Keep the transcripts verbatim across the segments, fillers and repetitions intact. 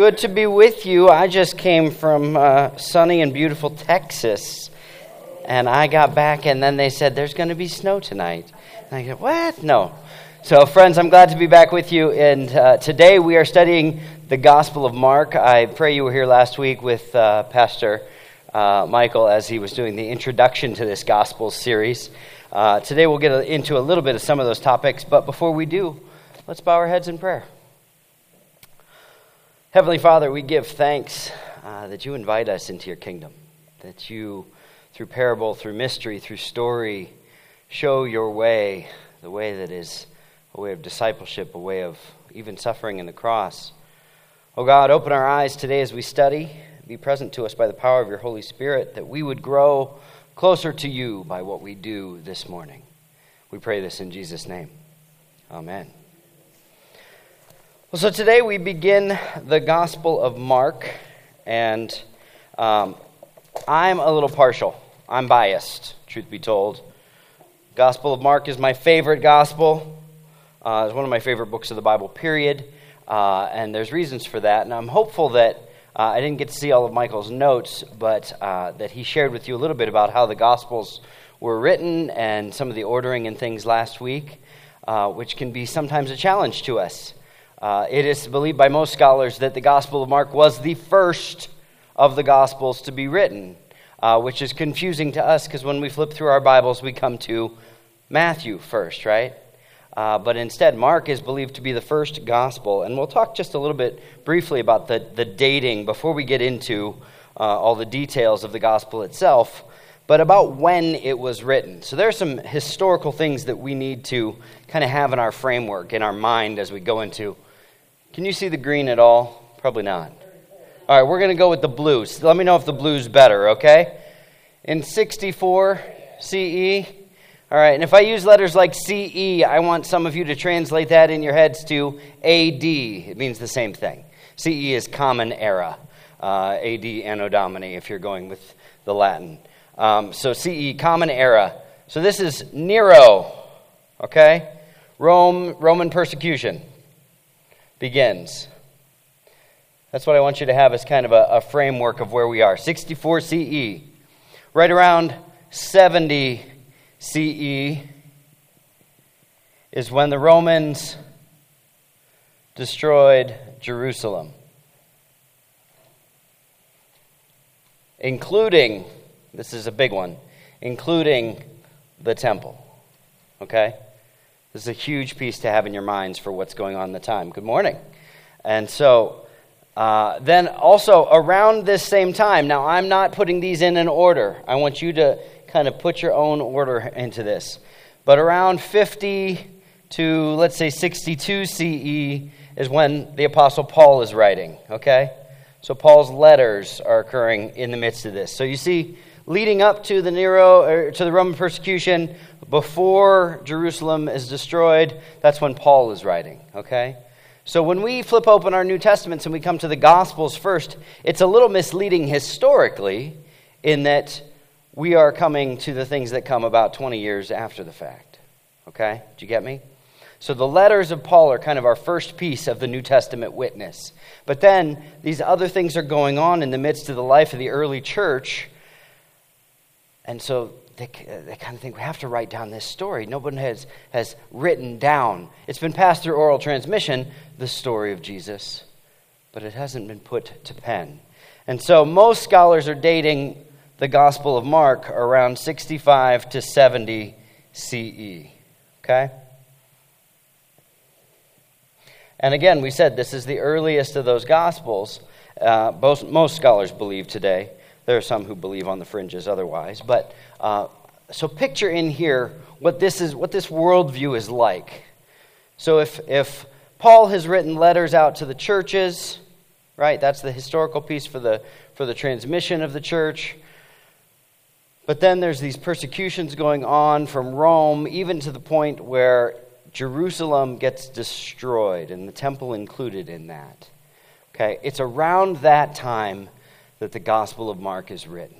Good to be with you. I just came from uh, sunny and beautiful Texas, and I got back, and then they said, there's going to be snow tonight. And I go, what? No. So, friends, I'm glad to be back with you, and uh, today we are studying the Gospel of Mark. I pray you were here last week with uh, Pastor uh, Michael as he was doing the introduction to this Gospel series. Uh, today we'll get into a little bit of some of those topics, but before we do, let's bow our heads in prayer. Heavenly Father, we give thanks uh, that you invite us into your kingdom, that you, through parable, through mystery, through story, show your way, the way that is a way of discipleship, a way of even suffering in the cross. Oh God, open our eyes today as we study. Be present to us by the power of your Holy Spirit, that we would grow closer to you by what we do this morning. We pray this in Jesus' name. Amen. Well, so today we begin the Gospel of Mark, and um, I'm a little partial. I'm biased, truth be told. Gospel of Mark is my favorite gospel. Uh, it's one of my favorite books of the Bible, period, uh, and there's reasons for that, and I'm hopeful that uh, I didn't get to see all of Michael's notes, but uh, that he shared with you a little bit about how the Gospels were written and some of the ordering and things last week, uh, which can be sometimes a challenge to us. Uh, it is believed by most scholars that the Gospel of Mark was the first of the Gospels to be written, uh, which is confusing to us because when we flip through our Bibles, we come to Matthew first, right? Uh, but instead, Mark is believed to be the first Gospel, and we'll talk just a little bit briefly about the, the dating before we get into uh, all the details of the Gospel itself, but about when it was written. So there are some historical things that we need to kind of have in our framework, in our mind as we go into. Can you see the green at all? Probably not. All right, we're going to go with the blue. So let me know if the blue's better, okay? In sixty-four C E, all right, and if I use letters like C E, I want some of you to translate that in your heads to A D. It means the same thing. C E is common era, uh, A D, Anno Domini, if you're going with the Latin. Um, so C E, common era. So this is Nero, okay? Rome, Roman persecution begins. That's what I want you to have as kind of a, a framework of where we are. sixty-four C E, right around seventy C E is when the Romans destroyed Jerusalem, including, this is a big one, including the temple, okay? This is a huge piece to have in your minds for what's going on in the time. Good morning. And so uh, then also around this same time, now I'm not putting these in an order. I want you to kind of put your own order into this. But around fifty to, let's say, sixty-two C E is when the Apostle Paul is writing, okay? So Paul's letters are occurring in the midst of this. So you see, leading up to the Nero, or to the Roman persecution, before Jerusalem is destroyed, that's when Paul is writing, okay? So when we flip open our New Testaments and we come to the Gospels first, it's a little misleading historically in that we are coming to the things that come about twenty years after the fact, okay? Do you get me? So the letters of Paul are kind of our first piece of the New Testament witness. But then these other things are going on in the midst of the life of the early church, and so they, they kind of think, we have to write down this story. Nobody has, has written down. It's been passed through oral transmission, the story of Jesus, but it hasn't been put to pen. And so most scholars are dating the Gospel of Mark around sixty-five to seventy C E, okay? And again, we said this is the earliest of those Gospels. Uh, most, most scholars believe today. There are some who believe on the fringes otherwise, but uh, so picture in here what this is, what this worldview is like. So if if Paul has written letters out to the churches, right? That's the historical piece for the for the transmission of the church. But then there's these persecutions going on from Rome, even to the point where Jerusalem gets destroyed, and the temple included in that. Okay, it's around that time that the Gospel of Mark is written.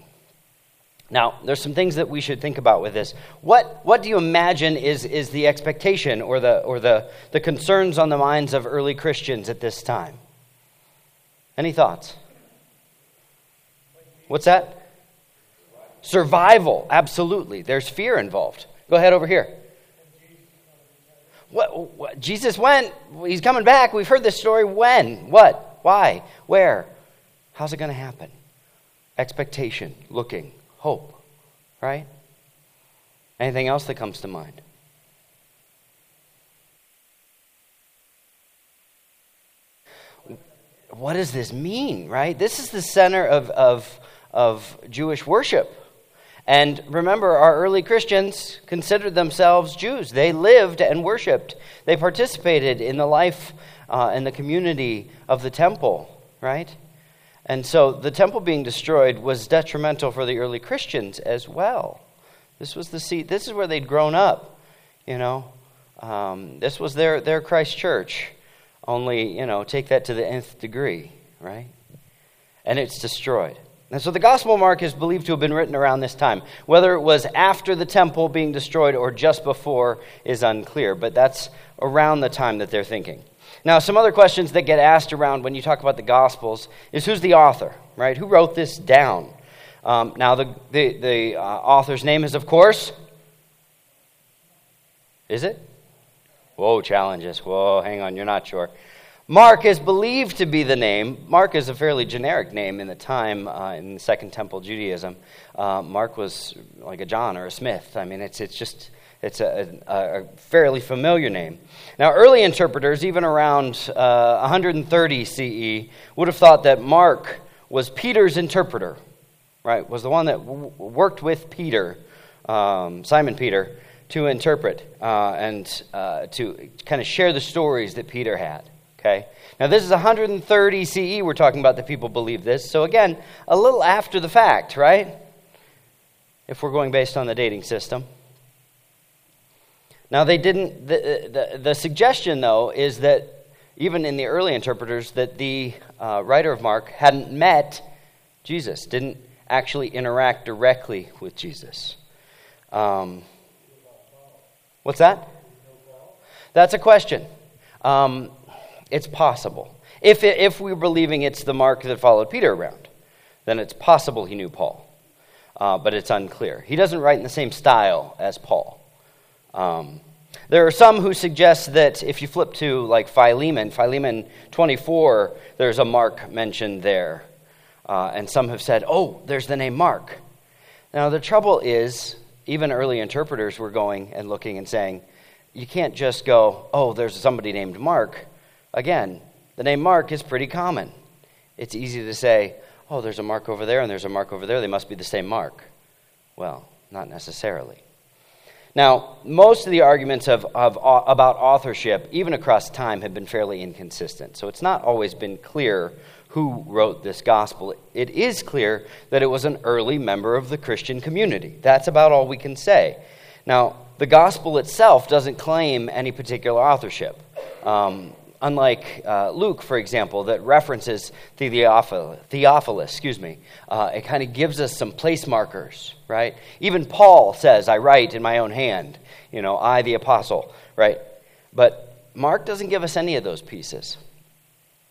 Now, there's some things that we should think about with this. What what do you imagine is is the expectation or the or the, the concerns on the minds of early Christians at this time? Any thoughts? What's that? Survival, absolutely. There's fear involved. Go ahead over here. What, what Jesus went. He's coming back. We've heard this story. When? What? Why? Where? How's it going to happen? Expectation, looking, hope, right? Anything else that comes to mind? What does this mean, right? This is the center of, of, of Jewish worship. And remember, our early Christians considered themselves Jews. They lived and worshipped. They participated in the life uh, and the community of the temple, right? And so the temple being destroyed was detrimental for the early Christians as well. This was the seat. This is where they'd grown up, you know. Um, this was their, their Christ church. Only, you know, take that to the nth degree, right? And it's destroyed. And so the Gospel of Mark is believed to have been written around this time. Whether it was after the temple being destroyed or just before is unclear, but that's around the time that they're thinking. Now, some other questions that get asked around when you talk about the Gospels is who's the author, right? Who wrote this down? Um, now, the the, the uh, author's name is, of course, is it? Whoa, challenges. Whoa, hang on, you're not sure. Mark is believed to be the name. Mark is a fairly generic name in the time uh, in the Second Temple Judaism. Uh, Mark was like a John or a Smith. I mean, it's it's just it's a, a, a fairly familiar name. Now, early interpreters, even around uh, one hundred thirty C E, would have thought that Mark was Peter's interpreter, right? Was the one that w- worked with Peter, um, Simon Peter, to interpret uh, and uh, to kind of share the stories that Peter had. Okay. Now, this is one hundred thirty C E we're talking about that people believe this. So, again, a little after the fact, right? If we're going based on the dating system. Now, they didn't, the, the, the suggestion, though, is that even in the early interpreters, that the uh, writer of Mark hadn't met Jesus, didn't actually interact directly with Jesus. Um, what's that? That's a question. Um... It's possible. If if we're believing it's the Mark that followed Peter around, then it's possible he knew Paul, uh, but it's unclear. He doesn't write in the same style as Paul. Um, there are some who suggest that if you flip to like Philemon, Philemon twenty-four, there's a Mark mentioned there, uh, and some have said, oh, there's the name Mark. Now, the trouble is, even early interpreters were going and looking and saying, you can't just go, oh, there's somebody named Mark. Again, the name Mark is pretty common. It's easy to say, oh, there's a Mark over there and there's a Mark over there. They must be the same Mark. Well, not necessarily. Now, most of the arguments of, of about authorship, even across time, have been fairly inconsistent. So it's not always been clear who wrote this gospel. It is clear that it was an early member of the Christian community. That's about all we can say. Now, the gospel itself doesn't claim any particular authorship. Um... Unlike uh, Luke, for example, that references Theophilus, Theophilus excuse me, uh, it kind of gives us some place markers, right? Even Paul says, I write in my own hand, you know, I the apostle, right? But Mark doesn't give us any of those pieces.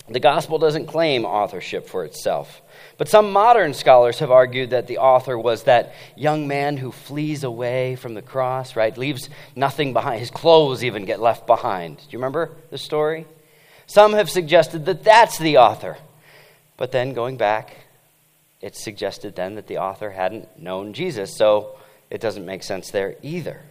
The gospel doesn't claim authorship for itself. But some modern scholars have argued that the author was that young man who flees away from the cross, right? Leaves nothing behind. His clothes even get left behind. Do you remember the story? Some have suggested that that's the author. But then going back, it's suggested then that the author hadn't known Jesus, so it doesn't make sense there either.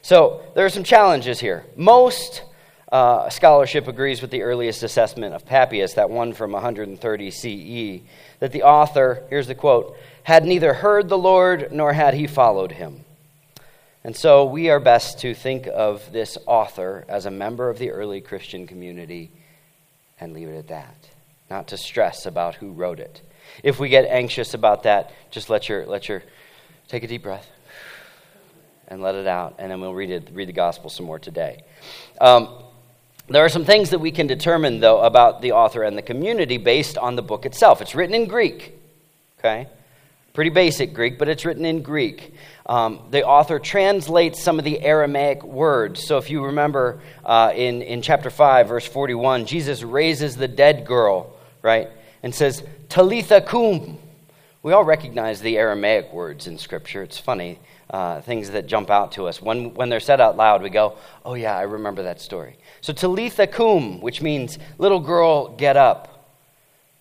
So there are some challenges here. Most uh, scholarship agrees with the earliest assessment of Papias, that one from one hundred thirty C E, that the author, here's the quote, had neither heard the Lord nor had he followed him. And so we are best to think of this author as a member of the early Christian community and leave it at that, not to stress about who wrote it. If we get anxious about that, just let your let your take a deep breath and let it out, and then we'll read it, read the gospel some more today. Um, there are some things that we can determine, though, about the author and the community based on the book itself. It's written in Greek, okay? Pretty basic Greek, but it's written in Greek. Um, the author translates some of the Aramaic words. So if you remember uh, in, in chapter five, verse forty-one, Jesus raises the dead girl, right? and says, Talitha koum. We all recognize the Aramaic words in Scripture. It's funny, uh, things that jump out to us. When when they're said out loud, we go, oh yeah, I remember that story. So Talitha koum, which means little girl, get up.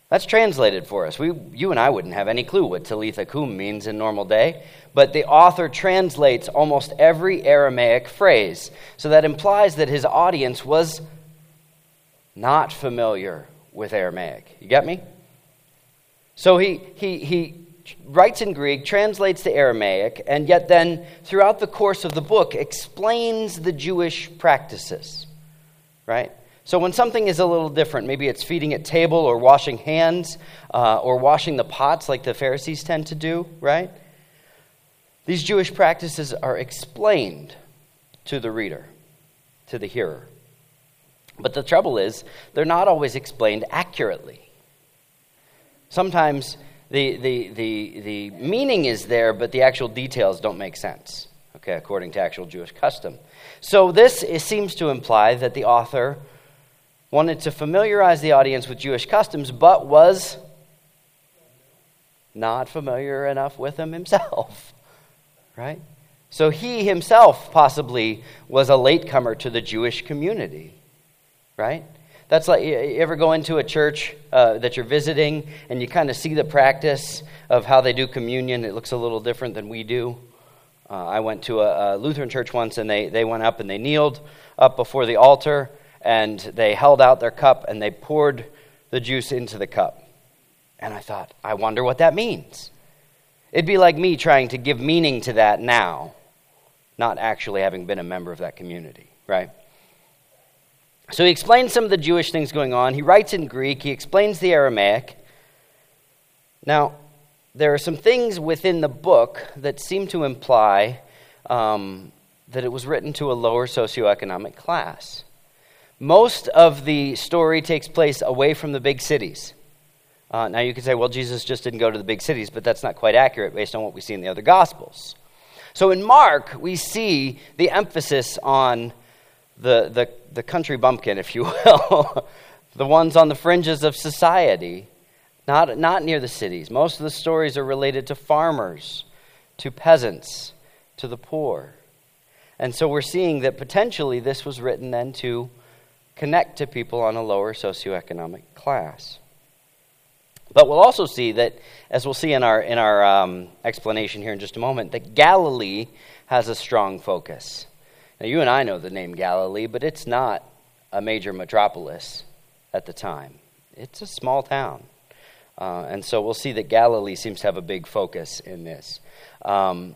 That's translated for us. We, you and I wouldn't have any clue what Talitha koum means in normal day, but the author translates almost every Aramaic phrase. So that implies that his audience was not familiar with Aramaic. You get me? So he he he writes in Greek, translates to Aramaic, and yet then throughout the course of the book explains the Jewish practices, right? So when something is a little different, maybe it's feeding at table or washing hands uh, or washing the pots like the Pharisees tend to do, right? These Jewish practices are explained to the reader, to the hearer. But the trouble is, they're not always explained accurately. Sometimes the, the the the meaning is there, but the actual details don't make sense, okay, according to actual Jewish custom. So this it seems to imply that the author wanted to familiarize the audience with Jewish customs, but was not familiar enough with them himself, right? So he himself possibly was a latecomer to the Jewish community, right? That's like, you ever go into a church uh, that you're visiting and you kind of see the practice of how they do communion. It looks a little different than we do. Uh, I went to a, a Lutheran church once, and they, they went up and they kneeled up before the altar, and they held out their cup and they poured the juice into the cup. And I thought, I wonder what that means. It'd be like me trying to give meaning to that now, not actually having been a member of that community, right? So he explains some of the Jewish things going on. He writes in Greek. He explains the Aramaic. Now, there are some things within the book that seem to imply um, that it was written to a lower socioeconomic class. Most of the story takes place away from the big cities. Uh, now, you could say, well, Jesus just didn't go to the big cities, but that's not quite accurate based on what we see in the other Gospels. So in Mark, we see the emphasis on The, the the country bumpkin, if you will, the ones on the fringes of society, not not near the cities. Most of the stories are related to farmers, to peasants, to the poor. And so we're seeing that potentially this was written then to connect to people on a lower socioeconomic class. But we'll also see that, as we'll see in our, in our um, explanation here in just a moment, that Galilee has a strong focus. Now, you and I know the name Galilee, but it's not a major metropolis at the time. It's a small town. Uh, and so we'll see that Galilee seems to have a big focus in this. Um,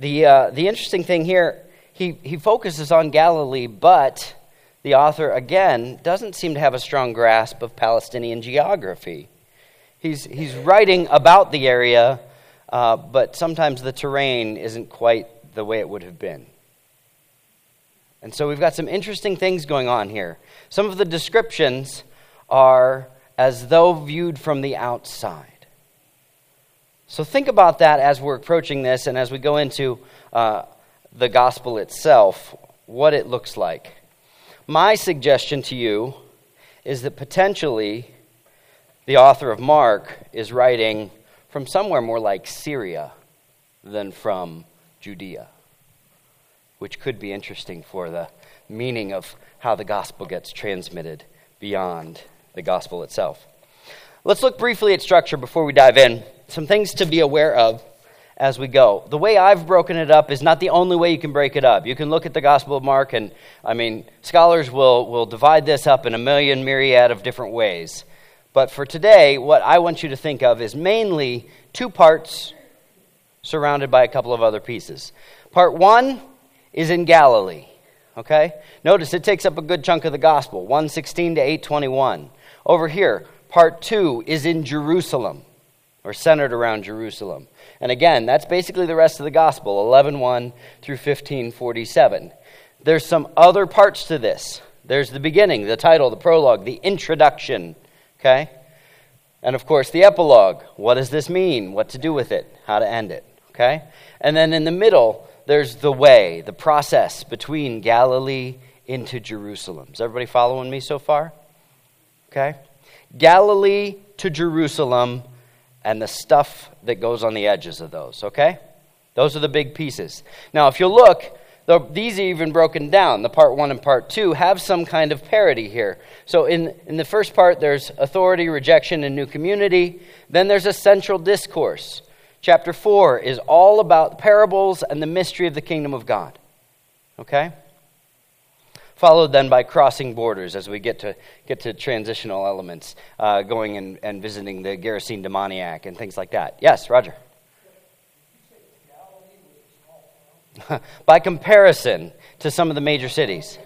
the uh, the interesting thing here, he, he focuses on Galilee, but the author, again, doesn't seem to have a strong grasp of Palestinian geography. He's, he's writing about the area, uh, but sometimes the terrain isn't quite the way it would have been. And so we've got some interesting things going on here. Some of the descriptions are as though viewed from the outside. So think about that as we're approaching this and as we go into uh, the gospel itself, what it looks like. My suggestion to you is that potentially the author of Mark is writing from somewhere more like Syria than from Judea, which could be interesting for the meaning of how the gospel gets transmitted beyond the gospel itself. Let's look briefly at structure before we dive in. Some things to be aware of as we go. The way I've broken it up is not the only way you can break it up. You can look at the Gospel of Mark, and I mean, scholars will, will divide this up in a million myriad of different ways. But for today, what I want you to think of is mainly two parts surrounded by a couple of other pieces. Part one is in Galilee, okay? Notice it takes up a good chunk of the gospel, one sixteen to eight twenty-one. Over here, part two is in Jerusalem, or centered around Jerusalem. And again, that's basically the rest of the gospel, eleven one through fifteen forty-seven. There's some other parts to this. There's the beginning, the title, the prologue, the introduction, okay? And of course, the epilogue. What does this mean? What to do with it? How to end it, okay? And then in the middle, there's the way, the process between Galilee into Jerusalem. Is everybody following me so far? Okay. Galilee to Jerusalem, and the stuff that goes on the edges of those, okay? Those are the big pieces. Now, if you look, though, these are even broken down. The part one and part two have some kind of parity here. So in, in the first part, there's authority, rejection, and new community. Then there's a central discourse. Chapter four is all about parables and the mystery of the kingdom of God, okay? Followed then by crossing borders as we get to get to transitional elements, uh, going and, and visiting the Gerasene Demoniac and things like that. Yes, Roger. By comparison to some of the major cities.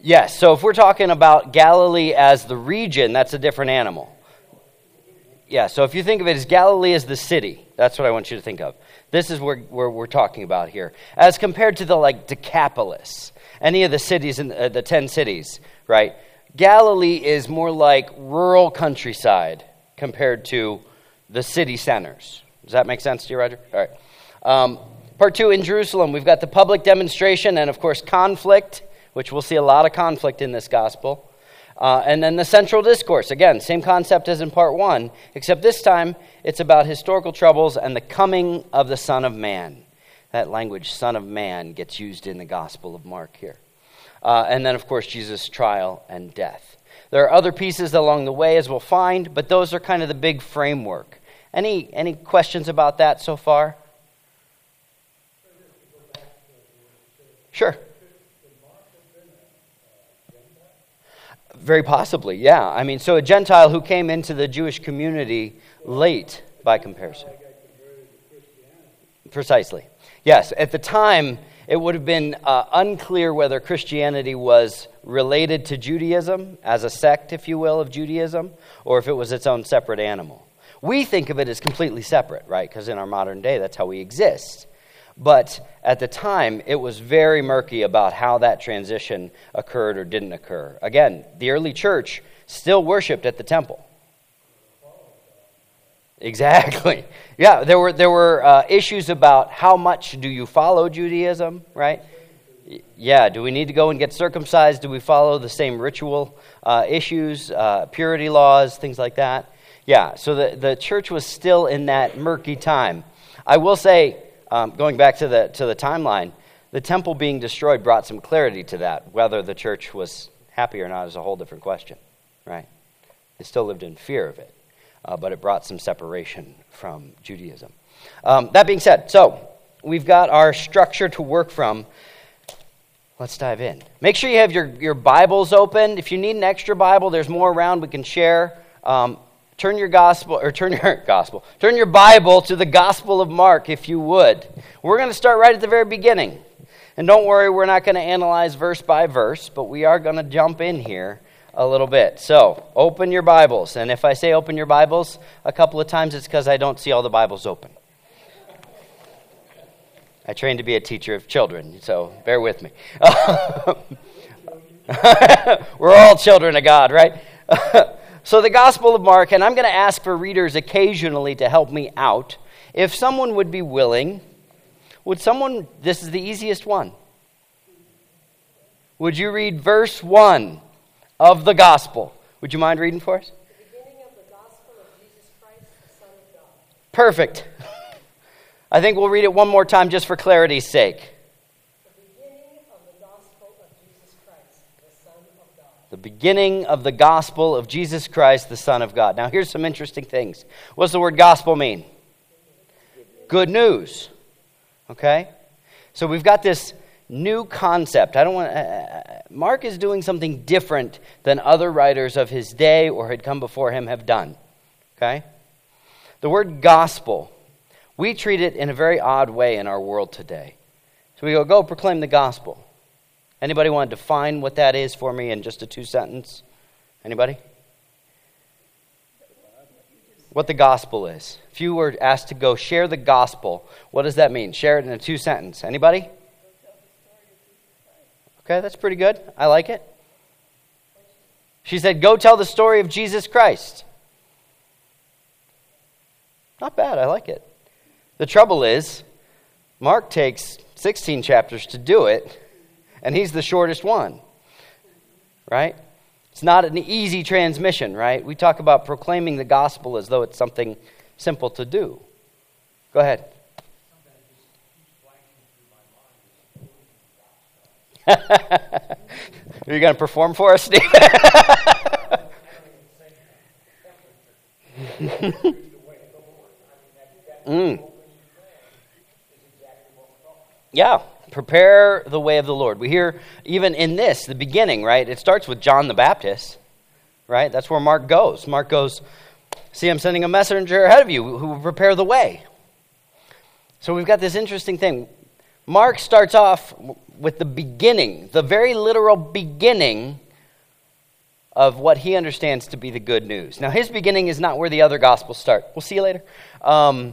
Yes, so if we're talking about Galilee as the region, that's a different animal. Yeah, so if you think of it as Galilee as the city, that's what I want you to think of. This is where, where we're talking about here. As compared to the, like, Decapolis, any of the cities, in uh, the ten cities, right? Galilee is more like rural countryside compared to the city centers. Does that make sense to you, Roger? All right. Um, part two, in Jerusalem, we've got the public demonstration and, of course, conflict, which we'll see a lot of conflict in this gospel. Uh, and then the central discourse, again, same concept as in part one, except this time it's about historical troubles and the coming of the Son of Man. That language, Son of Man, gets used in the Gospel of Mark here. Uh, and then, of course, Jesus' trial and death. There are other pieces along the way, as we'll find, but those are kind of the big framework. Any any questions about that so far? Sure. Very possibly, yeah. I mean, so a Gentile who came into the Jewish community late by comparison. Precisely. Yes, at the time, it would have been uh, unclear whether Christianity was related to Judaism, as a sect, if you will, of Judaism, or if it was its own separate animal. We think of it as completely separate, right? Because in our modern day, that's how we exist. But at the time, it was very murky about how that transition occurred or didn't occur. Again, the early church still worshipped at the temple. Exactly. Yeah, there were there were uh, issues about how much do you follow Judaism, right? Yeah, do we need to go and get circumcised? Do we follow the same ritual uh, issues, uh, purity laws, things like that? Yeah, so the, the church was still in that murky time. I will say... Um, going back to the to the timeline, the temple being destroyed brought some clarity to that. Whether the church was happy or not is a whole different question, right? They still lived in fear of it, uh, but it brought some separation from Judaism. Um, that being said, so we've got our structure to work from. Let's dive in. Make sure you have your, your Bibles open. If you need an extra Bible, there's more around we can share. Um, Turn your gospel, or turn your gospel, turn your Bible to the Gospel of Mark, if you would. We're going to start right at the very beginning. And don't worry, we're not going to analyze verse by verse, but we are going to jump in here a little bit. So, open your Bibles. And if I say open your Bibles a couple of times, it's because I don't see all the Bibles open. I trained to be a teacher of children, so bear with me. We're all children of God, right? So the Gospel of Mark, and I'm going to ask for readers occasionally to help me out. If someone would be willing, would someone, this is the easiest one. Would you read verse one of the Gospel? Would you mind reading for us? The beginning of the Gospel of Jesus Christ, the Son of God. Perfect. I think we'll read it one more time just for clarity's sake. The beginning of the gospel of Jesus Christ, the Son of God. Now, here's some interesting things. What's the word gospel mean? Good news. Okay? So we've got this new concept. I don't want uh, Mark is doing something different than other writers of his day or had come before him have done. Okay? The word gospel, we treat it in a very odd way in our world today. So we go, go proclaim the gospel. Anybody want to define what that is for me in just a two sentence? Anybody? What the gospel is. If you were asked to go share the gospel, what does that mean? Share it in a two sentence. Anybody? Okay, that's pretty good. I like it. She said, go tell the story of Jesus Christ. Not bad. I like it. The trouble is, Mark takes sixteen chapters to do it. And he's the shortest one, right? It's not an easy transmission, right? We talk about proclaiming the gospel as though it's something simple to do. Go ahead. Are you going to perform for us, Steve? mm. Yeah. Prepare the way of the Lord. We hear even in this, the beginning, right? It starts with John the Baptist, right? That's where Mark goes. Mark goes, see, I'm sending a messenger ahead of you who will prepare the way. So we've got this interesting thing. Mark starts off with the beginning, the very literal beginning of what he understands to be the good news. Now, his beginning is not where the other gospels start. We'll see you later. Um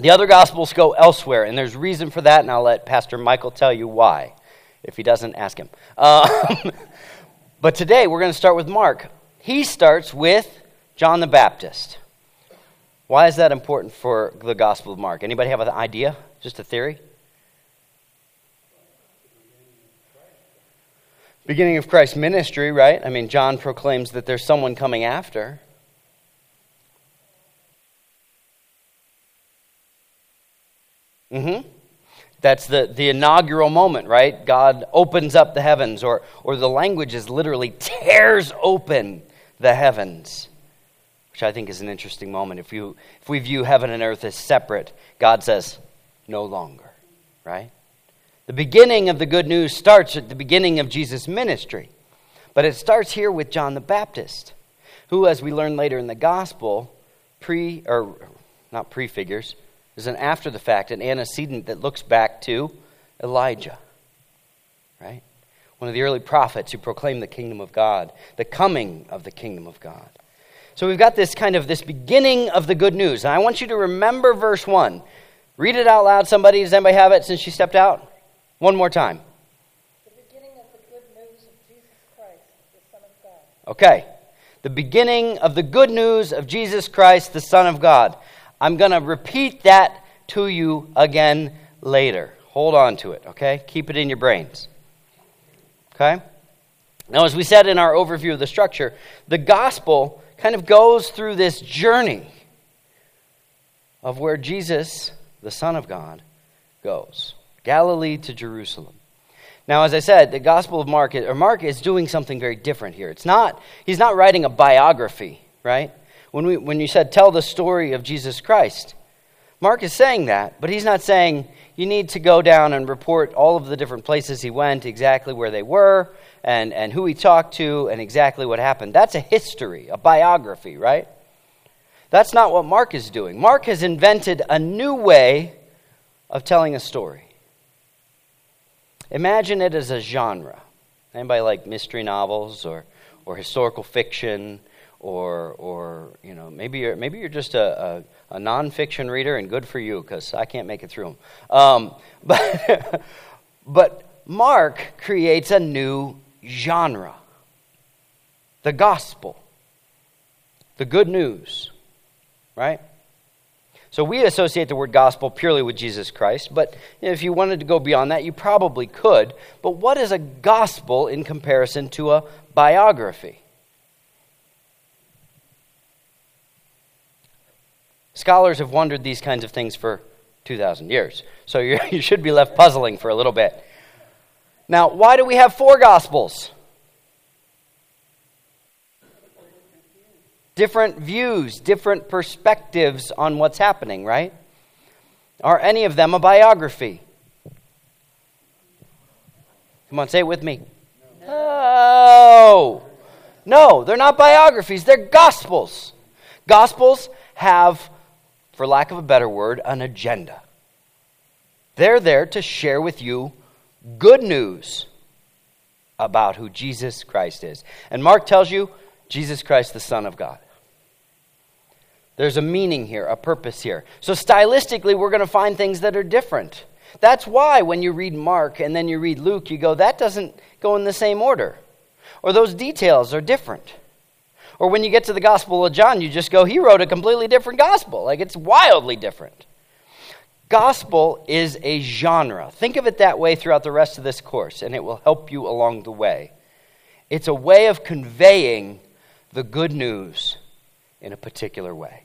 The other Gospels go elsewhere, and there's reason for that, and I'll let Pastor Michael tell you why. If he doesn't, ask him. Uh, but today, we're going to start with Mark. He starts with John the Baptist. Why is that important for the Gospel of Mark? Anybody have an idea? Just a theory? Beginning of Christ's ministry, right? I mean, John proclaims that there's someone coming after. Mm-hmm. That's the, the inaugural moment, right? God opens up the heavens, or or the language is literally tears open the heavens, which I think is an interesting moment. If you if we view heaven and earth as separate, God says, no longer, right? The beginning of the good news starts at the beginning of Jesus' ministry, but it starts here with John the Baptist, who, as we learn later in the gospel, pre or not prefigures. Is an after the fact, an antecedent that looks back to Elijah, right? One of the early prophets who proclaimed the kingdom of God, the coming of the kingdom of God. So we've got this kind of this beginning of the good news. And I want you to remember verse one. Read it out loud, somebody. Does anybody have it since she stepped out? One more time. The beginning of the good news of Jesus Christ, the Son of God. Okay. The beginning of the good news of Jesus Christ, the Son of God. I'm going to repeat that to you again later. Hold on to it, okay? Keep it in your brains, okay? Now, as we said in our overview of the structure, the gospel kind of goes through this journey of where Jesus, the Son of God, goes. Galilee to Jerusalem. Now, as I said, the gospel of Mark, or Mark is doing something very different here. It's not, he's not writing a biography, right? When we when you said, tell the story of Jesus Christ, Mark is saying that, but he's not saying you need to go down and report all of the different places he went, exactly where they were, and, and who he talked to, and exactly what happened. That's a history, a biography, right? That's not what Mark is doing. Mark has invented a new way of telling a story. Imagine it as a genre. Anybody like mystery novels or, or historical fiction? Or, or you know, maybe you're maybe you're just a, a, a nonfiction reader, and good for you, because I can't make it through them. Um, but, but Mark creates a new genre: the gospel, the good news, right? So we associate the word gospel purely with Jesus Christ. But if you wanted to go beyond that, you probably could. But what is a gospel in comparison to a biography? Scholars have wondered these kinds of things for two thousand years, so you're, you should be left puzzling for a little bit. Now, why do we have four Gospels? Different views, different perspectives on what's happening, right? Are any of them a biography? Come on, say it with me. No. No, they're not biographies, they're Gospels. Gospels have, for lack of a better word, an agenda. They're there to share with you good news about who Jesus Christ is. And Mark tells you, Jesus Christ, the Son of God. There's a meaning here, a purpose here. So stylistically, we're going to find things that are different. That's why when you read Mark and then you read Luke, you go, that doesn't go in the same order. Or those details are different. Or when you get to the Gospel of John, you just go, he wrote a completely different gospel. Like, it's wildly different. Gospel is a genre. Think of it that way throughout the rest of this course, and it will help you along the way It's a way of conveying the good news in a particular way.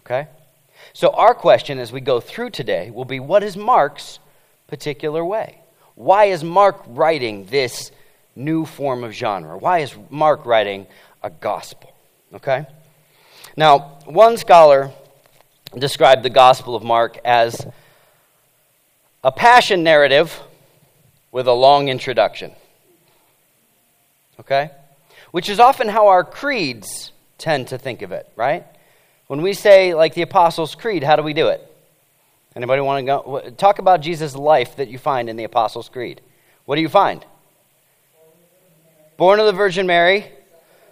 Okay? So our question as we go through today will be, what is Mark's particular way? Why is Mark writing this new form of genre? Why is Mark writing a gospel? Okay? Now, one scholar described the Gospel of Mark as a passion narrative with a long introduction. Okay? Which is often how our creeds tend to think of it, right? When we say, like, the Apostles' Creed, how do we do it? Anybody want to go? Talk about Jesus' life that you find in the Apostles' Creed. What do you find? Born of the Virgin Mary,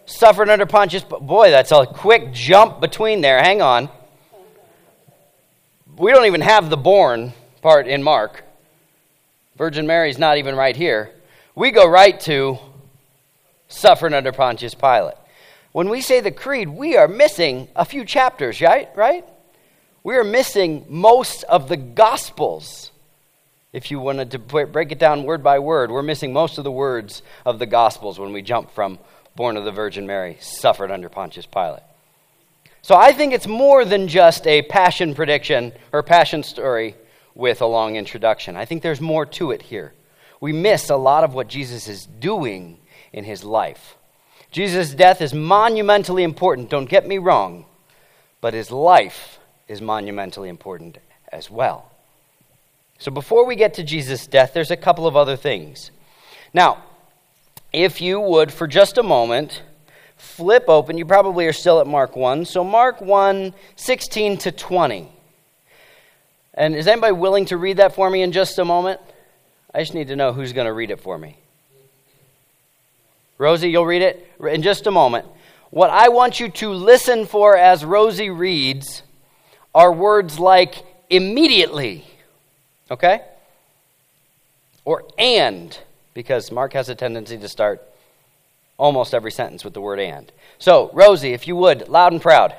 suffered under Pontius. Boy, that's a quick jump between there. Hang on. We don't even have the born part in Mark. Virgin Mary's not even right here. We go right to suffered under Pontius Pilate. When we say the creed, we are missing a few chapters, right? Right? We are missing most of the Gospels. If you wanted to break it down word by word, we're missing most of the words of the Gospels when we jump from born of the Virgin Mary, suffered under Pontius Pilate. So I think it's more than just a passion prediction or passion story with a long introduction. I think there's more to it here. We miss a lot of what Jesus is doing in his life. Jesus' death is monumentally important, don't get me wrong, but his life is monumentally important as well. So before we get to Jesus' death, there's a couple of other things. Now, if you would, for just a moment, flip open, you probably are still at Mark one, so Mark one, sixteen to twenty. And is anybody willing to read that for me in just a moment? I just need to know who's going to read it for me. Rosie, you'll read it in just a moment. What I want you to listen for as Rosie reads are words like immediately, okay? Or and, because Mark has a tendency to start almost every sentence with the word and. So, Rosie, if you would, loud and proud.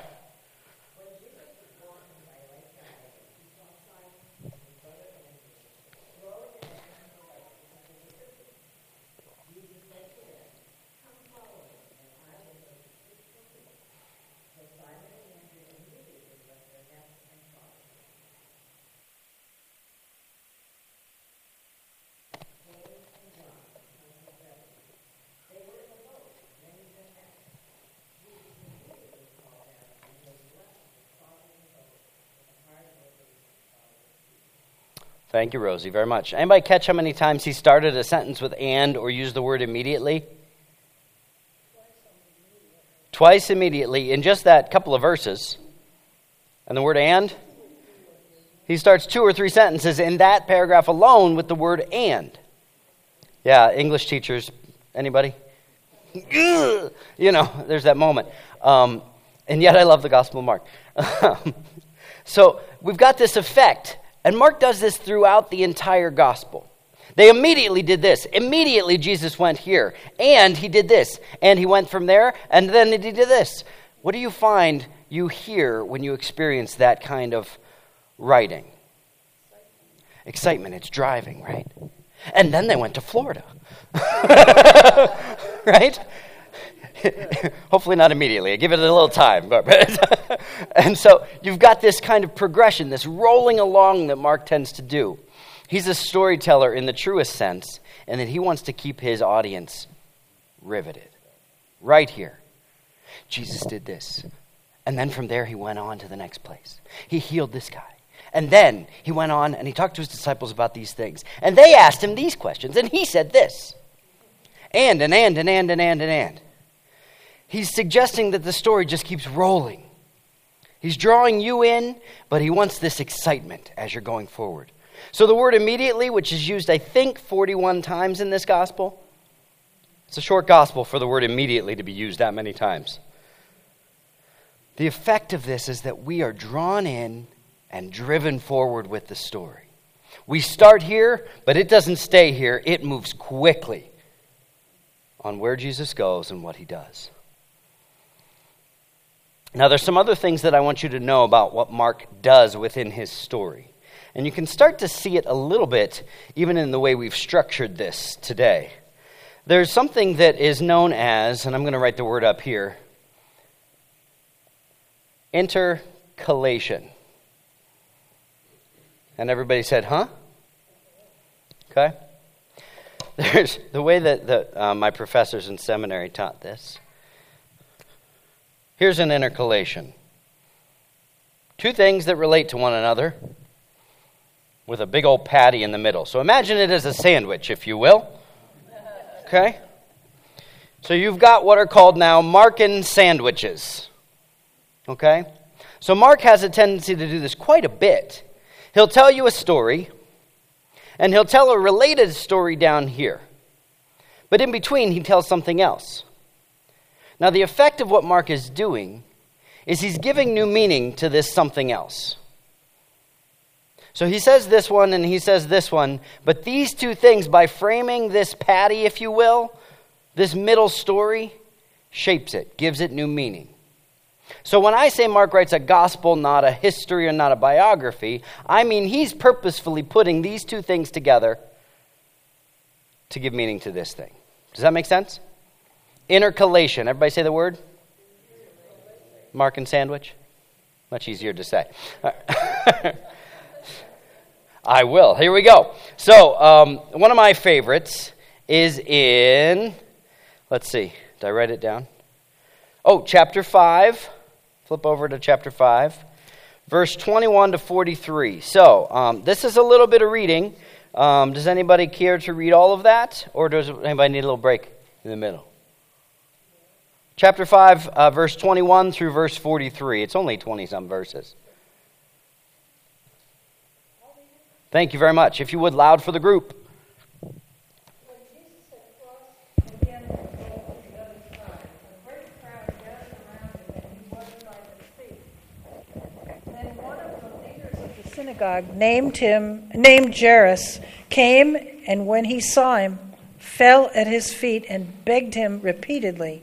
Thank you, Rosie, very much. Anybody catch how many times he started a sentence with and or used the word immediately? Twice immediately in just that couple of verses. And the word and? He starts two or three sentences in that paragraph alone with the word and. Yeah, English teachers, anybody? You know, there's that moment. Um, and yet I love the Gospel of Mark. So we've got this effect. And Mark does this throughout the entire gospel. They immediately did this. Immediately Jesus went here. And he did this. And he went from there. And then he did this. What do you find you hear when you experience that kind of writing? Excitement. Excitement. It's driving, right? And then they went to Florida. Right? Hopefully not immediately. I give it a little time. And so you've got this kind of progression, this rolling along that Mark tends to do. He's a storyteller in the truest sense, and that he wants to keep his audience riveted. Right here. Jesus did this. And then from there, he went on to the next place. He healed this guy. And then he went on and he talked to his disciples about these things. And they asked him these questions, and he said this. And, and, and, and, and, and, and, and. He's suggesting that the story just keeps rolling. He's drawing you in, but he wants this excitement as you're going forward. So the word immediately, which is used, I think, forty-one times in this gospel. It's a short gospel for the word immediately to be used that many times. The effect of this is that we are drawn in and driven forward with the story. We start here, but it doesn't stay here. It moves quickly on where Jesus goes and what he does. Now, there's some other things that I want you to know about what Mark does within his story. And you can start to see it a little bit, even in the way we've structured this today. There's something that is known as, and I'm going to write the word up here, intercalation. And everybody said, huh? Okay. There's the way that the, uh, my professors in seminary taught this. Here's an intercalation. Two things that relate to one another with a big old patty in the middle. So imagine it as a sandwich, if you will. Okay? So you've got what are called now Markan sandwiches. Okay? So Mark has a tendency to do this quite a bit. He'll tell you a story, and he'll tell a related story down here. But in between, he tells something else. Now, the effect of what Mark is doing is he's giving new meaning to this something else. So he says this one and he says this one, but these two things, by framing this patty, if you will, this middle story, shapes it, gives it new meaning. So when I say Mark writes a gospel, not a history or not a biography, I mean he's purposefully putting these two things together to give meaning to this thing. Does that make sense? Intercalation. Everybody say the word? Mark and sandwich? Much easier to say. Right. I will. Here we go. So um, one of my favorites is in, let's see, did I write it down? Oh, chapter five. Flip over to chapter five, verse twenty-one to forty-three. So um, this is a little bit of reading. Um, does anybody care to read all of that? Or does anybody need a little break in the middle? Chapter five, uh, verse twenty-one through verse forty-three. It's only twenty-some verses. Thank you very much. If you would, loud for the group. Synagogue named him named Jairus came, and when he saw him, fell at his feet and begged him repeatedly,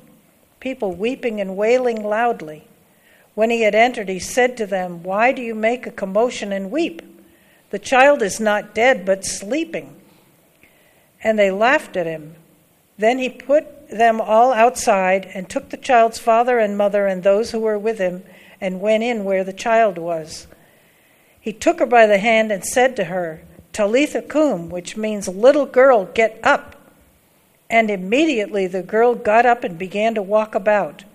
people weeping and wailing loudly. When he had entered, he said to them, "Why do you make a commotion and weep? The child is not dead, but sleeping." And they laughed at him. Then he put them all outside and took the child's father and mother and those who were with him and went in where the child was. He took her by the hand and said to her, "Talitha koum," which means, "Little girl, get up." And immediately the girl got up and began to walk about.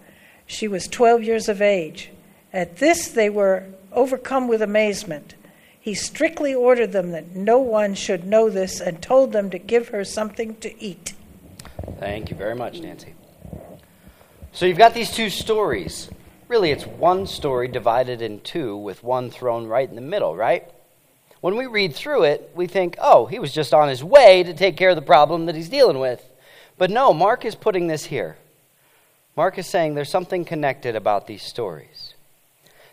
She was twelve years of age. At this they were overcome with amazement. He strictly ordered them that no one should know this and told them to give her something to eat. Thank you very much, Nancy. So you've got these two stories. Really, it's one story divided in two with one thrown right in the middle, right? When we read through it, we think, oh, he was just on his way to take care of the problem that he's dealing with. But no, Mark is putting this here. Mark is saying there's something connected about these stories.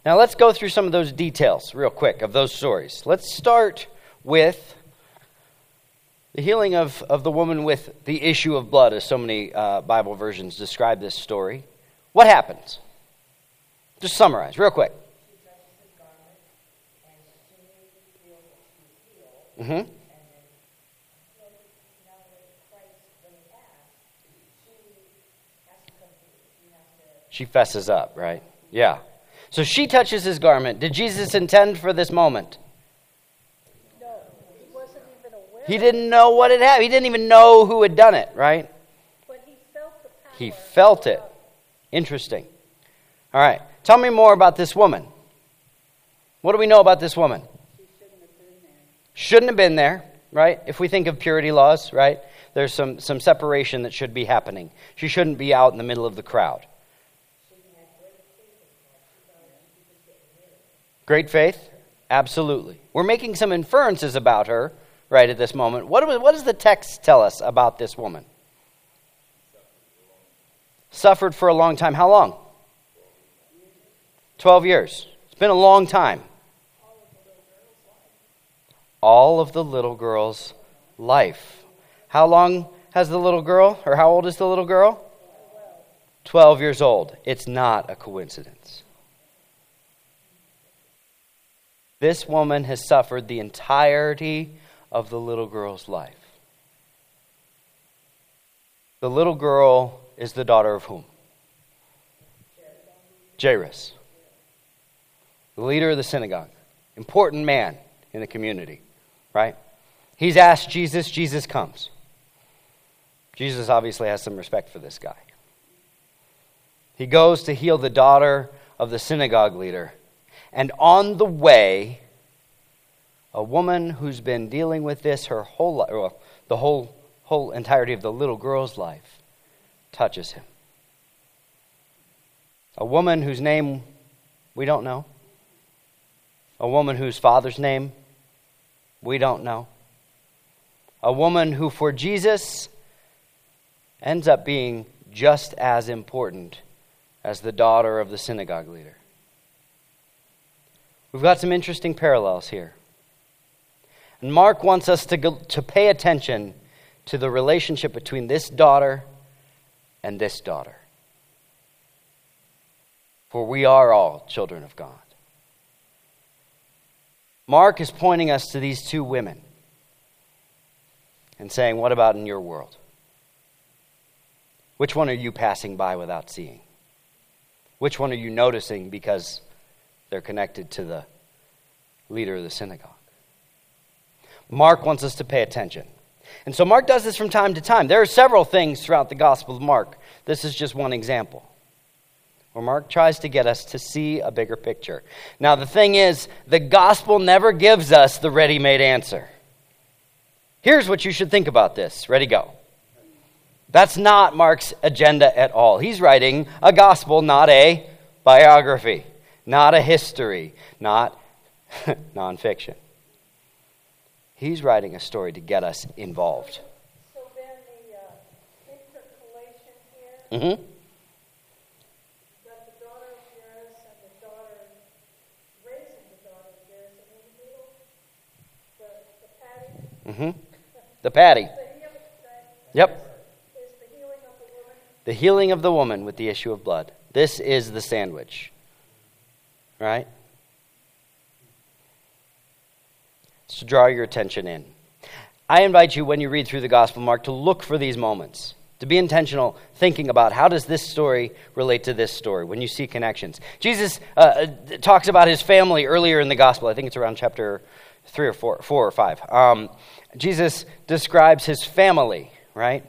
Now let's go through some of those details real quick of those stories. Let's start with the healing of, of the woman with the issue of blood, as so many uh, Bible versions describe this story. What happens? Just summarize real quick. Mm-hmm. She fesses up, right? Yeah. So she touches his garment. Did Jesus intend for this moment? No, he wasn't even aware. He didn't know what had happened. He didn't even know who had done it, right? But he felt the power. He felt it. Interesting. All right. Tell me more about this woman. What do we know about this woman? She shouldn't have been there. Shouldn't have been there, right? If we think of purity laws, right? There's some, some separation that should be happening. She shouldn't be out in the middle of the crowd. Great faith? Absolutely. We're making some inferences about her right at this moment. What, do, what does the text tell us about this woman? Suffered for a long time. How long? Twelve years. It's been a long time. All of the little girl's life. How long has the little girl, or how old is the little girl? Twelve years old. It's not a coincidence. This woman has suffered the entirety of the little girl's life. The little girl is the daughter of whom? Jairus, the leader of the synagogue, important man in the community, right? He's asked Jesus, Jesus comes. Jesus obviously has some respect for this guy. He goes to heal the daughter of the synagogue leader. And on the way, a woman who's been dealing with this her whole life, well, the whole whole entirety of the little girl's life, touches him. A woman whose name we don't know. A woman whose father's name we don't know. A woman who for Jesus ends up being just as important as the daughter of the synagogue leader. We've got some interesting parallels here. And Mark wants us to go, to pay attention to the relationship between this daughter and this daughter. For we are all children of God. Mark is pointing us to these two women and saying, what about in your world? Which one are you passing by without seeing? Which one are you noticing because they're connected to the leader of the synagogue? Mark wants us to pay attention. And so Mark does this from time to time. There are several things throughout the Gospel of Mark. This is just one example where Mark tries to get us to see a bigger picture. Now, the thing is, the Gospel never gives us the ready-made answer. Here's what you should think about this. Ready, go. That's not Mark's agenda at all. He's writing a gospel, not a biography. Not a history, not nonfiction. He's writing a story to get us involved. So then the uh, intercalation here, mm-hmm. You've got the daughter of Jairus and the daughter, raising the daughter of Jairus, and in the middle, the, the patty. Mm-hmm. The patty. The healing, right? Yep. Is the healing of the woman. The healing of the woman with the issue of blood. This is the sandwich. Right? So draw your attention in. I invite you, when you read through the Gospel of Mark, to look for these moments, to be intentional, thinking about how does this story relate to this story, when you see connections. Jesus uh, talks about his family earlier in the Gospel. I think it's around chapter three or four, four or five. Um, Jesus describes his family, right?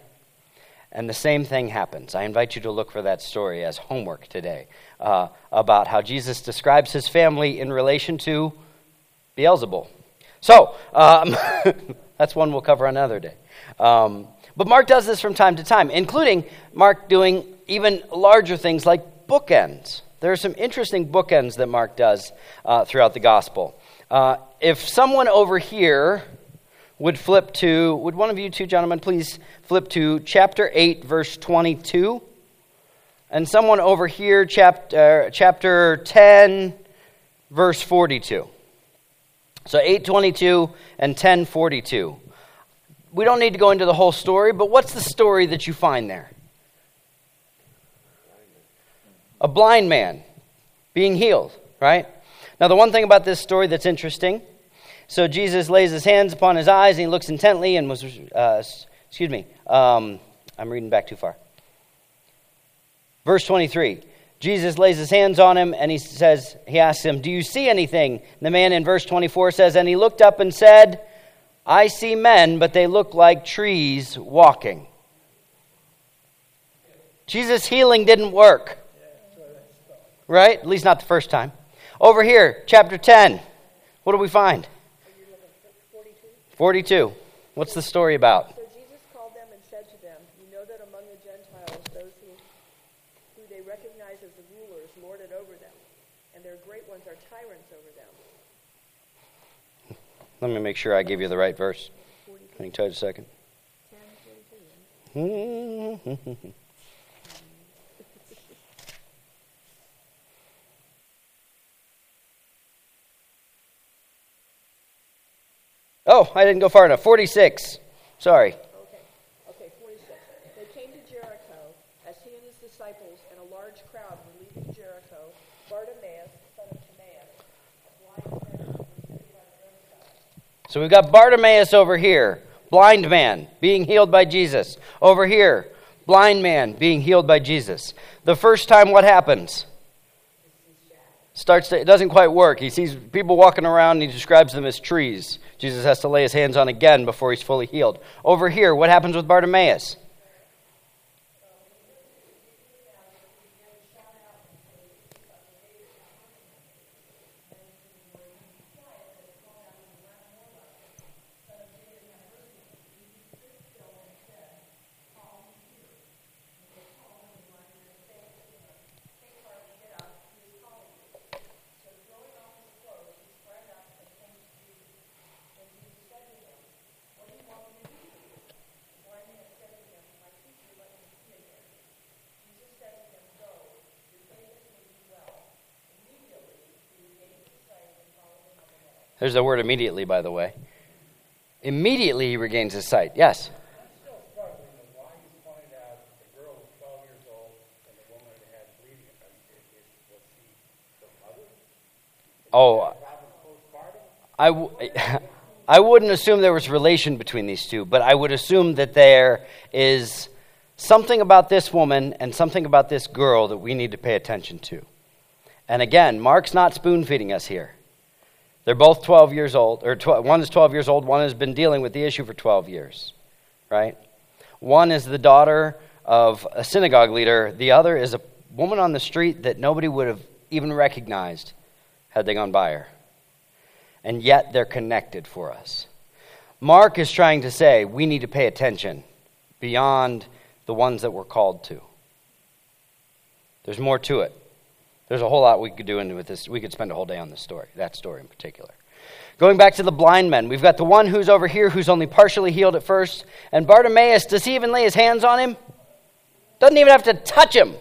And the same thing happens. I invite you to look for that story as homework today uh, about how Jesus describes his family in relation to Beelzebul. So, um, that's one we'll cover another day. Um, but Mark does this from time to time, including Mark doing even larger things like bookends. There are some interesting bookends that Mark does uh, throughout the gospel. Uh, if someone over here would flip to, would one of you two gentlemen please flip to chapter eight, verse twenty-two? And someone over here, chapter, chapter ten, verse forty-two. So eight twenty-two and ten forty-two. We don't need to go into the whole story, but what's the story that you find there? A blind man being healed, right? Now, the one thing about this story that's interesting, so Jesus lays his hands upon his eyes, and he looks intently and was, uh, excuse me, um, I'm reading back too far. Verse twenty-three, Jesus lays his hands on him, and he says, he asks him, do you see anything? And the man in verse twenty-four says, and he looked up and said, I see men, but they look like trees walking. Jesus' healing didn't work, right? At least not the first time. Over here, chapter ten, what do we find? forty-two. What's the story about? Let me make sure I give you the right verse. Hang tight a second. Oh, I didn't go far enough. forty-six. Sorry. Okay. Okay, forty-six. They came to Jericho as he and his disciples and a large crowd were leaving Jericho. Bartimaeus, son of Timaeus, a blind man. So we've got Bartimaeus over here, blind man, being healed by Jesus. Over here, blind man, being healed by Jesus. The first time, what happens? Starts to, it doesn't quite work. He sees people walking around, and he describes them as trees. Jesus has to lay his hands on again before he's fully healed. Over here, what happens with Bartimaeus? There's the word immediately, by the way. Immediately he regains his sight. Yes? I'm still struggling with why you pointed out the girl was twelve years old and the woman that had bleeding. Was she the mother? Oh, I, w- I wouldn't assume there was relation between these two, but I would assume that there is something about this woman and something about this girl that we need to pay attention to. And again, Mark's not spoon-feeding us here. They're both twelve years old, or twelve, one is twelve years old, one has been dealing with the issue for twelve years, right? One is the daughter of a synagogue leader, the other is a woman on the street that nobody would have even recognized had they gone by her. And yet they're connected for us. Mark is trying to say we need to pay attention beyond the ones that we're called to. There's more to it. There's a whole lot we could do into with this. We could spend a whole day on this story, that story in particular. Going back to the blind men, we've got the one who's over here who's only partially healed at first, and Bartimaeus, does he even lay his hands on him? Doesn't even have to touch him.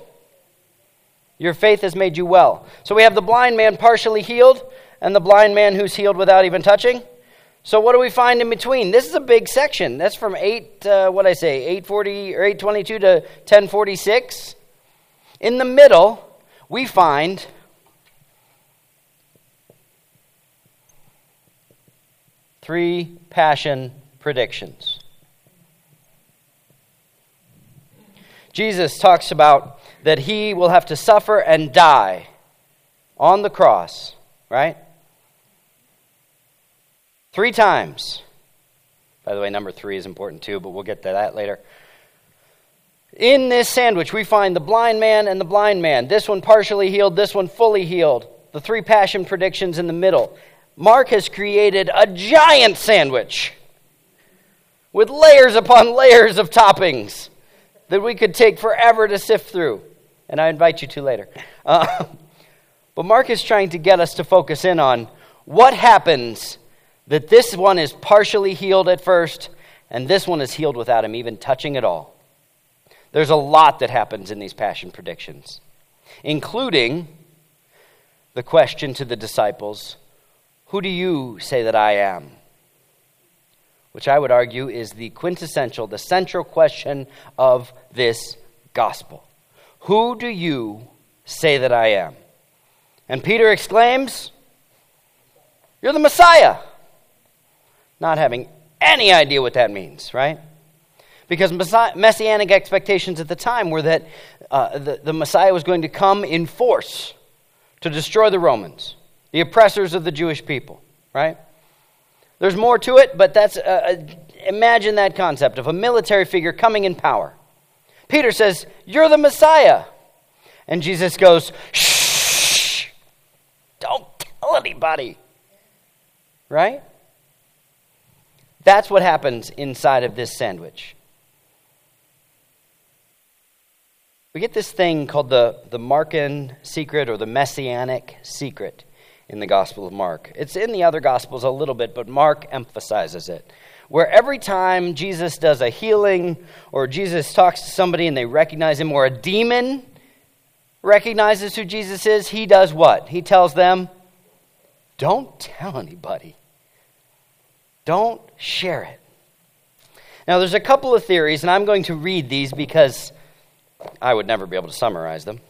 Your faith has made you well. So we have the blind man partially healed, and the blind man who's healed without even touching. So what do we find in between? This is a big section. That's from eight, uh, what I say, eight forty or eight twenty-two to ten forty-six. In the middle, we find three passion predictions. Jesus talks about that he will have to suffer and die on the cross, right? Three times. By the way, number three is important too, but we'll get to that later. In this sandwich, we find the blind man and the blind man. This one partially healed, this one fully healed. The three passion predictions in the middle. Mark has created a giant sandwich with layers upon layers of toppings that we could take forever to sift through. And I invite you to later. Uh, but Mark is trying to get us to focus in on what happens that this one is partially healed at first, and this one is healed without him even touching at all. There's a lot that happens in these passion predictions, including the question to the disciples, who do you say that I am? Which I would argue is the quintessential, the central question of this gospel. Who do you say that I am? And Peter exclaims, you're the Messiah. Not having any idea what that means, right? Because messianic expectations at the time were that uh, the, the Messiah was going to come in force to destroy the Romans, the oppressors of the Jewish people, right? There's more to it, but that's uh, imagine that concept of a military figure coming in power. Peter says, you're the Messiah. And Jesus goes, shh, don't tell anybody. Right? That's what happens inside of this sandwich. We get this thing called the, the Markan secret or the Messianic secret in the Gospel of Mark. It's in the other Gospels a little bit, but Mark emphasizes it. Where every time Jesus does a healing or Jesus talks to somebody and they recognize him, or a demon recognizes who Jesus is, he does what? He tells them, don't tell anybody. Don't share it. Now, there's a couple of theories, and I'm going to read these because I would never be able to summarize them.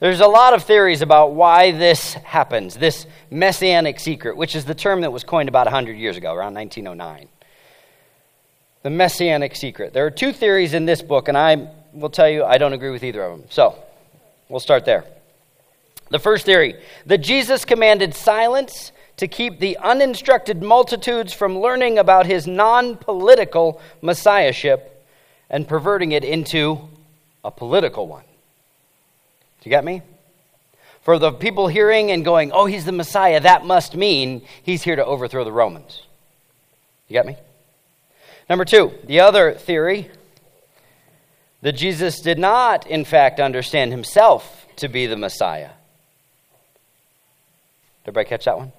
There's a lot of theories about why this happens, this messianic secret, which is the term that was coined about one hundred years ago, around nineteen oh nine. The messianic secret. There are two theories in this book, and I will tell you I don't agree with either of them. So, we'll start there. The first theory, that Jesus commanded silence to keep the uninstructed multitudes from learning about his non-political messiahship and perverting it into a political one. Do you get me? For the people hearing and going, oh, he's the Messiah, that must mean he's here to overthrow the Romans. You get me? Number two, the other theory, that Jesus did not, in fact, understand himself to be the Messiah. Did everybody catch that one?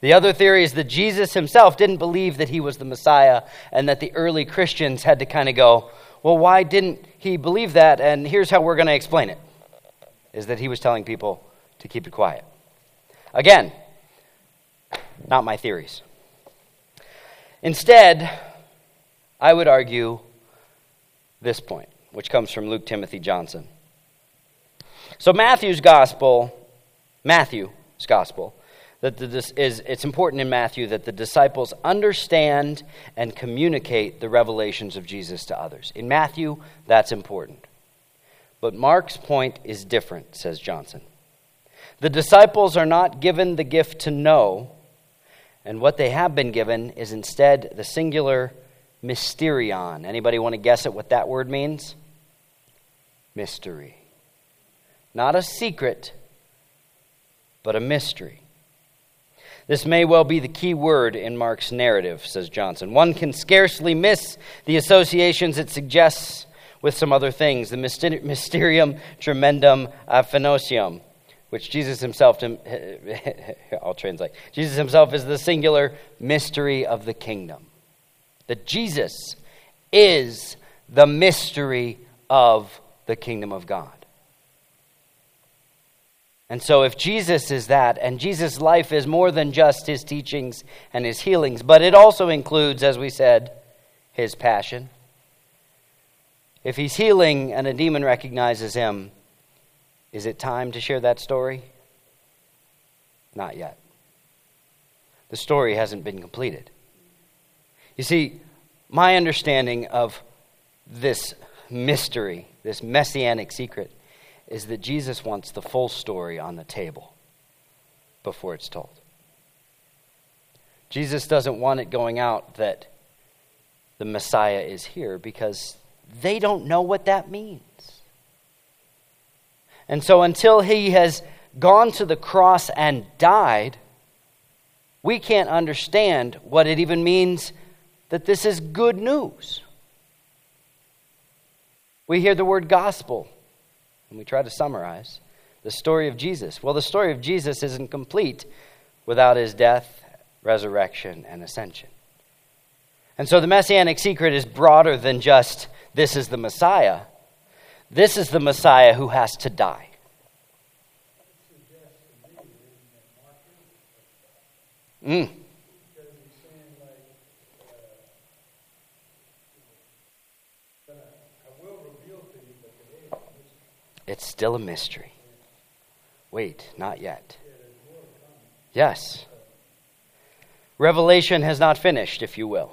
The other theory is that Jesus himself didn't believe that he was the Messiah, and that the early Christians had to kind of go, well, why didn't he believe that? And here's how we're going to explain it, is that he was telling people to keep it quiet. Again, not my theories. Instead, I would argue this point, which comes from Luke Timothy Johnson. So Matthew's gospel, Matthew's gospel, that the, this is it's important in Matthew that the disciples understand and communicate the revelations of Jesus to others. In Matthew, that's important. But Mark's point is different, says Johnson. The disciples are not given the gift to know, and what they have been given is instead the singular mysterion. Anybody want to guess at what that word means? Mystery. Not a secret, but a mystery. This may well be the key word in Mark's narrative, says Johnson. One can scarcely miss the associations it suggests with some other things, the mysterium tremendum aphanosium, which Jesus himself, I'll translate, Jesus himself is the singular mystery of the kingdom. That Jesus is the mystery of the kingdom of God. And so if Jesus is that, and Jesus' life is more than just his teachings and his healings, but it also includes, as we said, his passion. If he's healing and a demon recognizes him, is it time to share that story? Not yet. The story hasn't been completed. You see, my understanding of this mystery, this messianic secret, is that Jesus wants the full story on the table before it's told. Jesus doesn't want it going out that the Messiah is here because they don't know what that means. And so until he has gone to the cross and died, we can't understand what it even means that this is good news. We hear the word gospel, and we try to summarize the story of Jesus. Well, the story of Jesus isn't complete without his death resurrection, and ascension. And so the messianic secret is broader than just this is the Messiah. This is the Messiah who has to die. Mm. It's still a mystery. Wait, not yet. Yes. Revelation has not finished, if you will.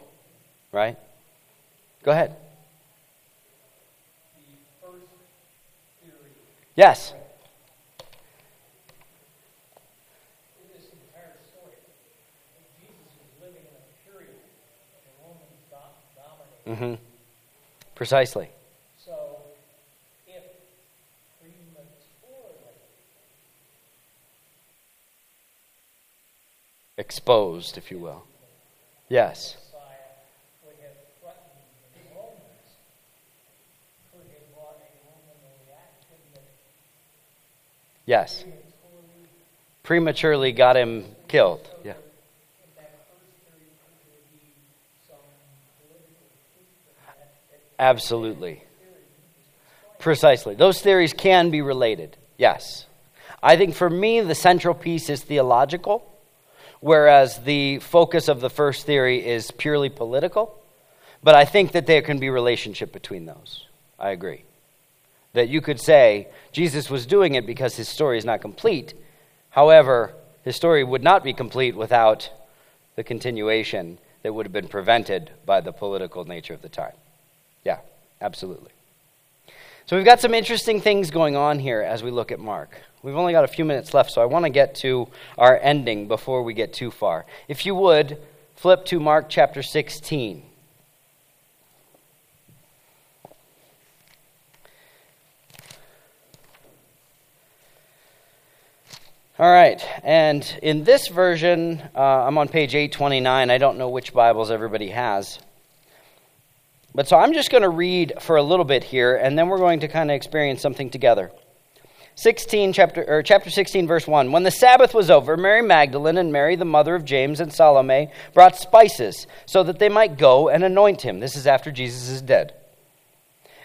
Right? Go ahead. The first theory. Yes. In this entire story, Jesus was living in a period of the Roman domination. Mm-hmm. Precisely. Exposed, if you will. Yes. Yes. Prematurely got him killed. Yeah. Absolutely. Precisely. Those theories can be related. Yes. I think for me, the central piece is theological, whereas the focus of the first theory is purely political. But I think that there can be relationship between those. I agree. That you could say Jesus was doing it because his story is not complete. However, his story would not be complete without the continuation that would have been prevented by the political nature of the time. Yeah, absolutely. So we've got some interesting things going on here as we look at Mark. We've only got a few minutes left, so I want to get to our ending before we get too far. If you would, flip to Mark chapter sixteen. All right, and in this version, uh, I'm on page eight twenty-nine. I don't know which Bibles everybody has. But so I'm just going to read for a little bit here, and then we're going to kind of experience something together. sixteen chapter or chapter sixteen verse one. When the Sabbath was over, Mary Magdalene and Mary the mother of James and Salome brought spices so that they might go and anoint him. This is after Jesus is dead.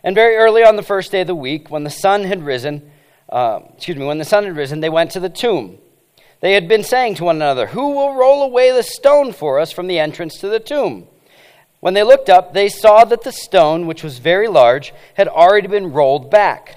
And very early on the first day of the week, when the sun had risen, uh, excuse me, when the sun had risen, they went to the tomb. They had been saying to one another, "Who will roll away the stone for us from the entrance to the tomb?" When they looked up, they saw that the stone, which was very large, had already been rolled back.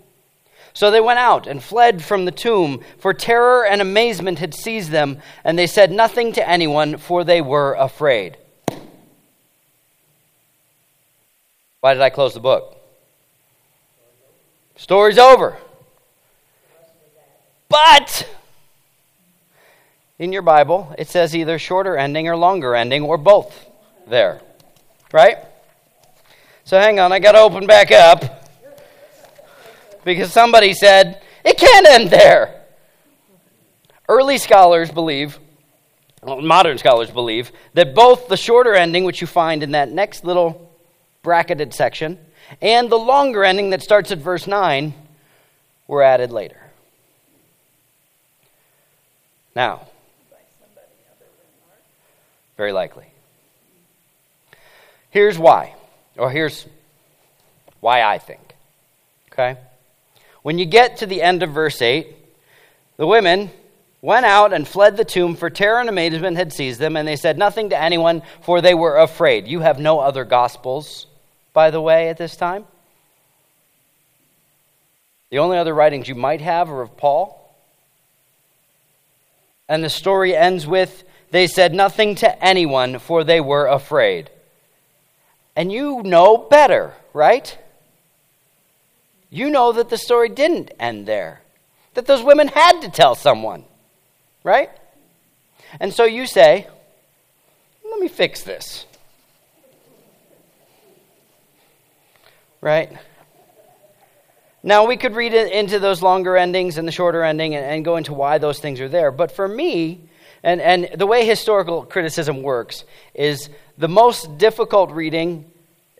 So they went out and fled from the tomb, for terror and amazement had seized them, and they said nothing to anyone, for they were afraid. Why did I close the book? Story's over. But in your Bible, it says either shorter ending or longer ending, or both there. Right? So hang on, I got to open back up. Because somebody said, it can't end there. Early scholars believe, well, modern scholars believe, that both the shorter ending, which you find in that next little bracketed section, and the longer ending that starts at verse nine, were added later. Now, very likely. Here's why, or here's why I think, okay? When you get to the end of verse eight, the women went out and fled the tomb, for terror and amazement had seized them, and they said nothing to anyone, for they were afraid. You have no other Gospels, by the way, at this time. The only other writings you might have are of Paul. And the story ends with, they said nothing to anyone, for they were afraid. And you know better, right? You know that the story didn't end there, that those women had to tell someone, right? And so you say, let me fix this. right? Now, we could read it into those longer endings and the shorter ending and, and go into why those things are there. But for me, and, and the way historical criticism works is the most difficult reading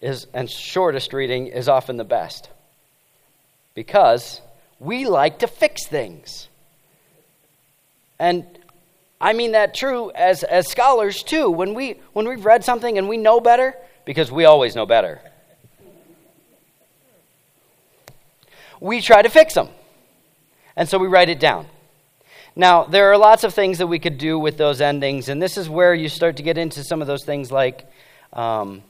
is and shortest reading is often the best, because we like to fix things. And I mean that true as, as scholars too. When, we, when we've read something and we know better, because we always know better, we try to fix them, and so we write it down. Now, there are lots of things that we could do with those endings, and this is where you start to get into some of those things like um,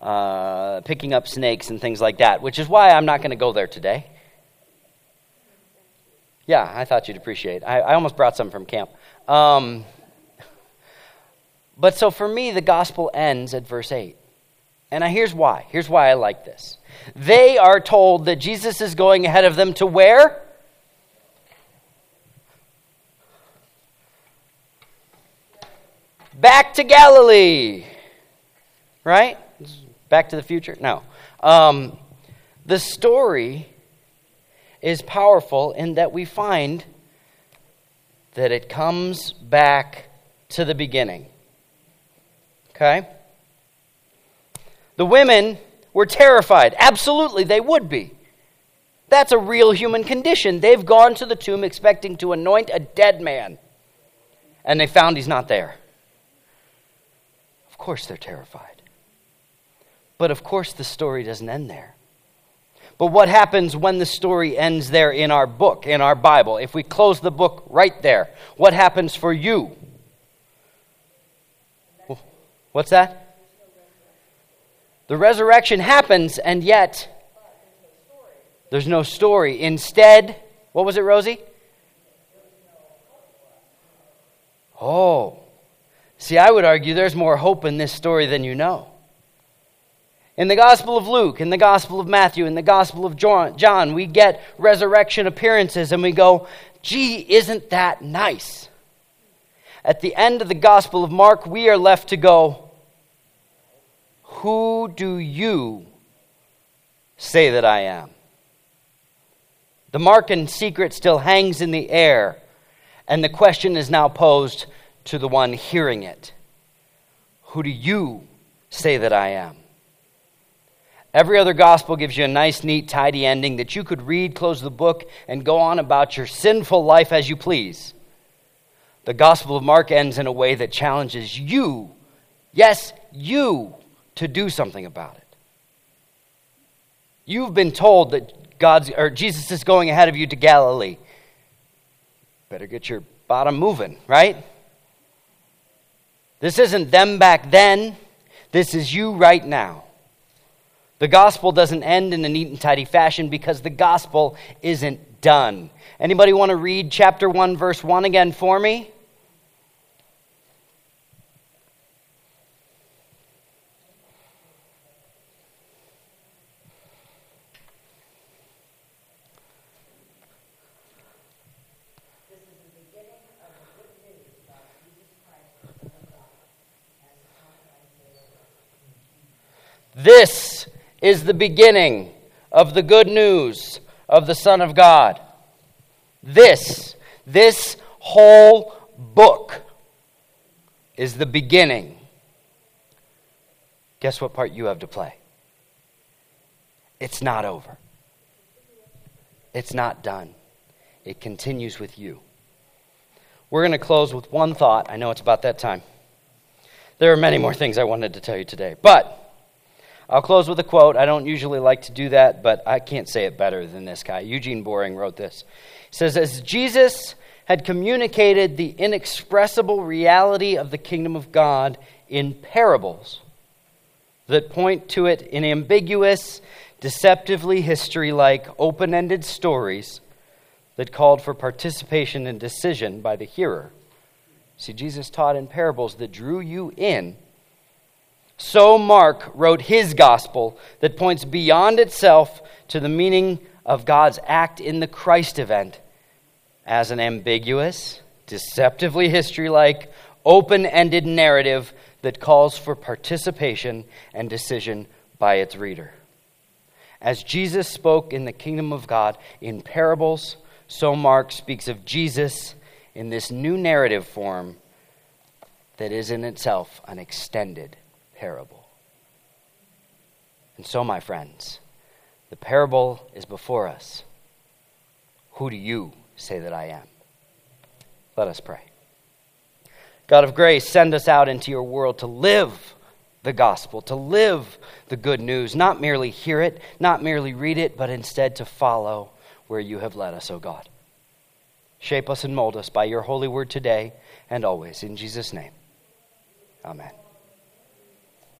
uh, picking up snakes and things like that, which is why I'm not going to go there today. Yeah, I thought you'd appreciate it. I, I almost brought some from camp. Um, but so for me, the gospel ends at verse eight. And I, here's why. Here's why I like this. They are told that Jesus is going ahead of them to where? Back to Galilee. Right? Back to the future? No. Um, the story is powerful in that we find that it comes back to the beginning. Okay? The women were terrified. Absolutely, they would be. That's a real human condition. They've gone to the tomb expecting to anoint a dead man, and they found he's not there. Of course they're terrified. But of course the story doesn't end there. But what happens when the story ends there in our book, in our Bible? If we close the book right there, what happens for you? What's that? The resurrection happens, and yet there's no story. Instead, what was it, Rosie? Oh. See, I would argue there's more hope in this story than you know. In the Gospel of Luke, in the Gospel of Matthew, in the Gospel of John, we get resurrection appearances, and we go, gee, isn't that nice? At the end of the Gospel of Mark, we are left to go, who do you say that I am? The Markan secret still hangs in the air, and the question is now posed to the one hearing it. Who do you say that I am? Every other gospel gives you a nice, neat, tidy ending that you could read, close the book, and go on about your sinful life as you please. The Gospel of Mark ends in a way that challenges you, yes, you, to do something about it. You've been told that God's or Jesus is going ahead of you to Galilee. Better get your bottom moving, right? This isn't them back then. This is you right now. The gospel doesn't end in a neat and tidy fashion because the gospel isn't done. Anybody want to read chapter one, verse one again for me? This is the beginning of the good news of the Son of God. This, this whole book is the beginning. Guess what part you have to play? It's not over. It's not done. It continues with you. We're going to close with one thought. I know it's about that time. There are many more things I wanted to tell you today, but I'll close with a quote. I don't usually like to do that, but I can't say it better than this guy. Eugene Boring wrote this. He says, as Jesus had communicated the inexpressible reality of the kingdom of God in parables that point to it in ambiguous, deceptively history-like, open-ended stories that called for participation and decision by the hearer. See, Jesus taught in parables that drew you in. So Mark wrote his gospel that points beyond itself to the meaning of God's act in the Christ event as an ambiguous, deceptively history-like, open-ended narrative that calls for participation and decision by its reader. As Jesus spoke in the kingdom of God in parables, so Mark speaks of Jesus in this new narrative form that is in itself an extended parable. And so, my friends, the parable is before us. Who do you say that I am? Let us pray. God of grace, send us out into your world to live the gospel, to live the good news, not merely hear it, not merely read it, but instead to follow where you have led us, O God. Shape us and mold us by your holy word today and always. In Jesus' name, amen.